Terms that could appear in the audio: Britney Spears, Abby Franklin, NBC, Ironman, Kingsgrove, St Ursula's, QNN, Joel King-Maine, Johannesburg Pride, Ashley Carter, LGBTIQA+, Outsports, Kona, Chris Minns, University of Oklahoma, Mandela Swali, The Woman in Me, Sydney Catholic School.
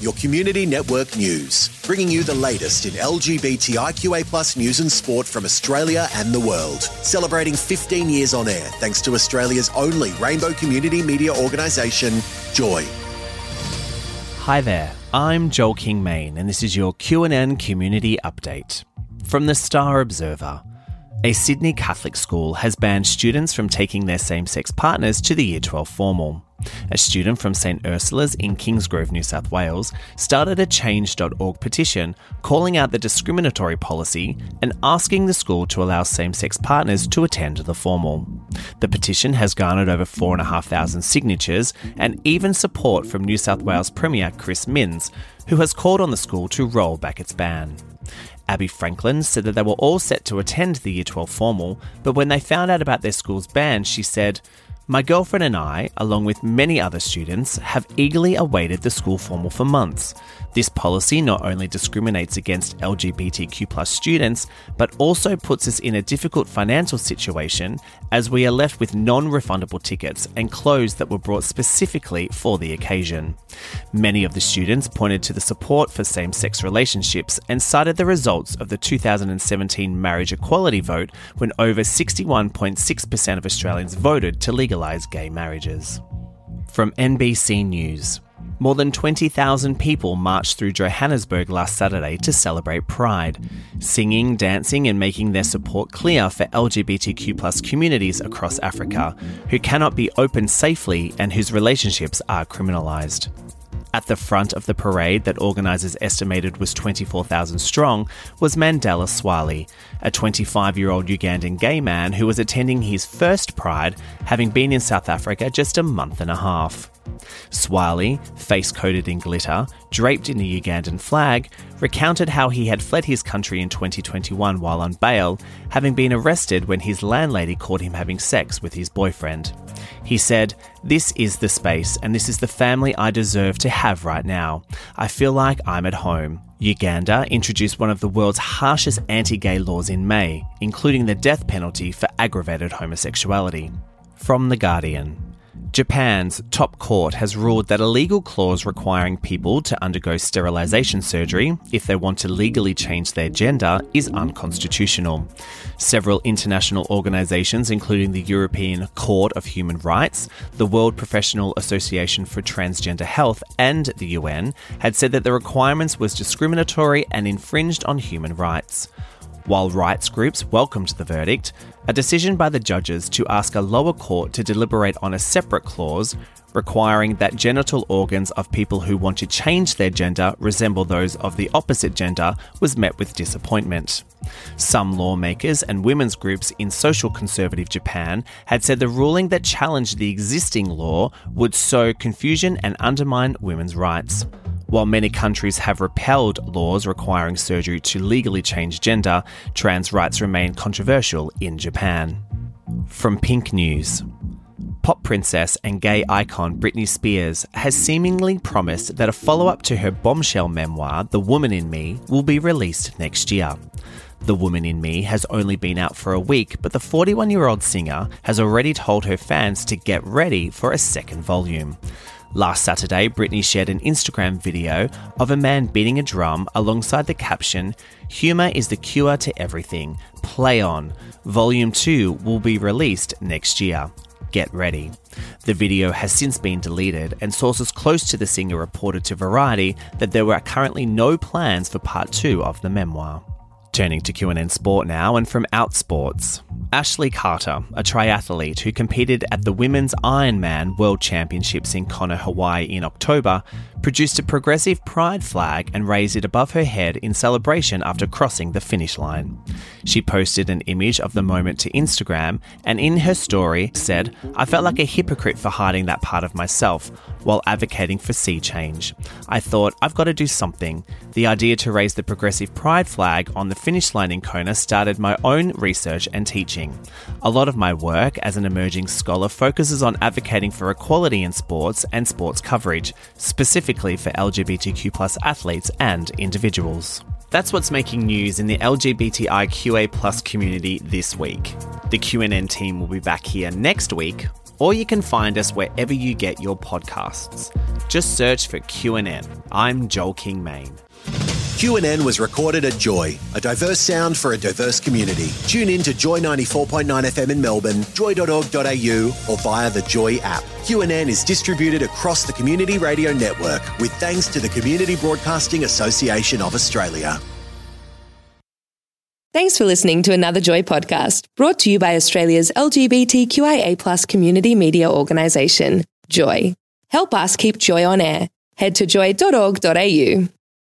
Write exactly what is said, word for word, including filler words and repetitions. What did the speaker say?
your community network news, bringing you the latest in L G B T I Q A plus news and sport from Australia and the world. Celebrating fifteen years on air, thanks to Australia's only rainbow community media organisation, Joy. Hi there, I'm Joel King-Maine, and this is your Q N N Community Update. From the Star Observer, a Sydney Catholic school has banned students from taking their same-sex partners to the Year twelve formal. A student from St Ursula's in Kingsgrove, New South Wales, started a change dot org petition calling out the discriminatory policy and asking the school to allow same-sex partners to attend the formal. The petition has garnered over four thousand five hundred signatures and even support from New South Wales Premier Chris Minns, who has called on the school to roll back its ban. Abby Franklin said that they were all set to attend the Year twelve formal, but when they found out about their school's ban, she said, "My girlfriend and I, along with many other students, have eagerly awaited the school formal for months. This policy not only discriminates against L G B T Q plus students, but also puts us in a difficult financial situation as we are left with non-refundable tickets and clothes that were brought specifically for the occasion." Many of the students pointed to the support for same-sex relationships and cited the results of the two thousand seventeen marriage equality vote when over sixty-one point six percent of Australians voted to legalise gay marriages. From N B C News, more than twenty thousand people marched through Johannesburg last Saturday to celebrate Pride, singing, dancing and making their support clear for L G B T Q plus communities across Africa, who cannot be open safely and whose relationships are criminalised. At the front of the parade that organisers estimated was twenty-four thousand strong was Mandela Swali, a twenty-five-year-old Ugandan gay man who was attending his first Pride, having been in South Africa just a month and a half. Swali, face-coated in glitter, draped in the Ugandan flag, recounted how he had fled his country in twenty twenty-one while on bail, having been arrested when his landlady caught him having sex with his boyfriend. He said, "This is the space and this is the family I deserve to have right now. I feel like I'm at home." Uganda introduced one of the world's harshest anti-gay laws in May, including the death penalty for aggravated homosexuality. From The Guardian, Japan's top court has ruled that a legal clause requiring people to undergo sterilisation surgery if they want to legally change their gender is unconstitutional. Several international organisations, including the European Court of Human Rights, the World Professional Association for Transgender Health and the U N, had said that the requirements was discriminatory and infringed on human rights. While rights groups welcomed the verdict, a decision by the judges to ask a lower court to deliberate on a separate clause requiring that genital organs of people who want to change their gender resemble those of the opposite gender was met with disappointment. Some lawmakers and women's groups in social conservative Japan had said the ruling that challenged the existing law would sow confusion and undermine women's rights. While many countries have repealed laws requiring surgery to legally change gender, trans rights remain controversial in Japan. From Pink News, pop princess and gay icon Britney Spears has seemingly promised that a follow-up to her bombshell memoir, The Woman in Me, will be released next year. The Woman in Me has only been out for a week, but the forty-one-year-old singer has already told her fans to get ready for a second volume. Last Saturday, Britney shared an Instagram video of a man beating a drum alongside the caption, "Humour is the cure to everything. Play on. Volume two will be released next year. Get ready." The video has since been deleted, and sources close to the singer reported to Variety that there were currently no plans for part two of the memoir. Turning to Q N N Sport now, and from Outsports, Ashley Carter, a triathlete who competed at the Women's Ironman World Championships in Kona, Hawaii in October, produced a progressive pride flag and raised it above her head in celebration after crossing the finish line. She posted an image of the moment to Instagram and in her story said, "I felt like a hypocrite for hiding that part of myself while advocating for sea change. I thought, I've got to do something. The idea to raise the progressive pride flag on the finish line in Kona started my own research and teaching. A lot of my work as an emerging scholar focuses on advocating for equality in sports and sports coverage, specifically for L G B T Q plus athletes and individuals." That's what's making news in the L G B T I Q A plus community this week. The Q N N team will be back here next week, or you can find us wherever you get your podcasts. Just search for Q N N. I'm Joel King-Maine. Q N N was recorded at Joy, a diverse sound for a diverse community. Tune in to Joy ninety-four point nine F M in Melbourne, joy dot org dot a u, or via the Joy app. Q N N is distributed across the Community Radio Network, with thanks to the Community Broadcasting Association of Australia. Thanks for listening to another Joy podcast, brought to you by Australia's L G B T Q I A plus community media organisation, Joy. Help us keep Joy on air. Head to joy dot org dot a u.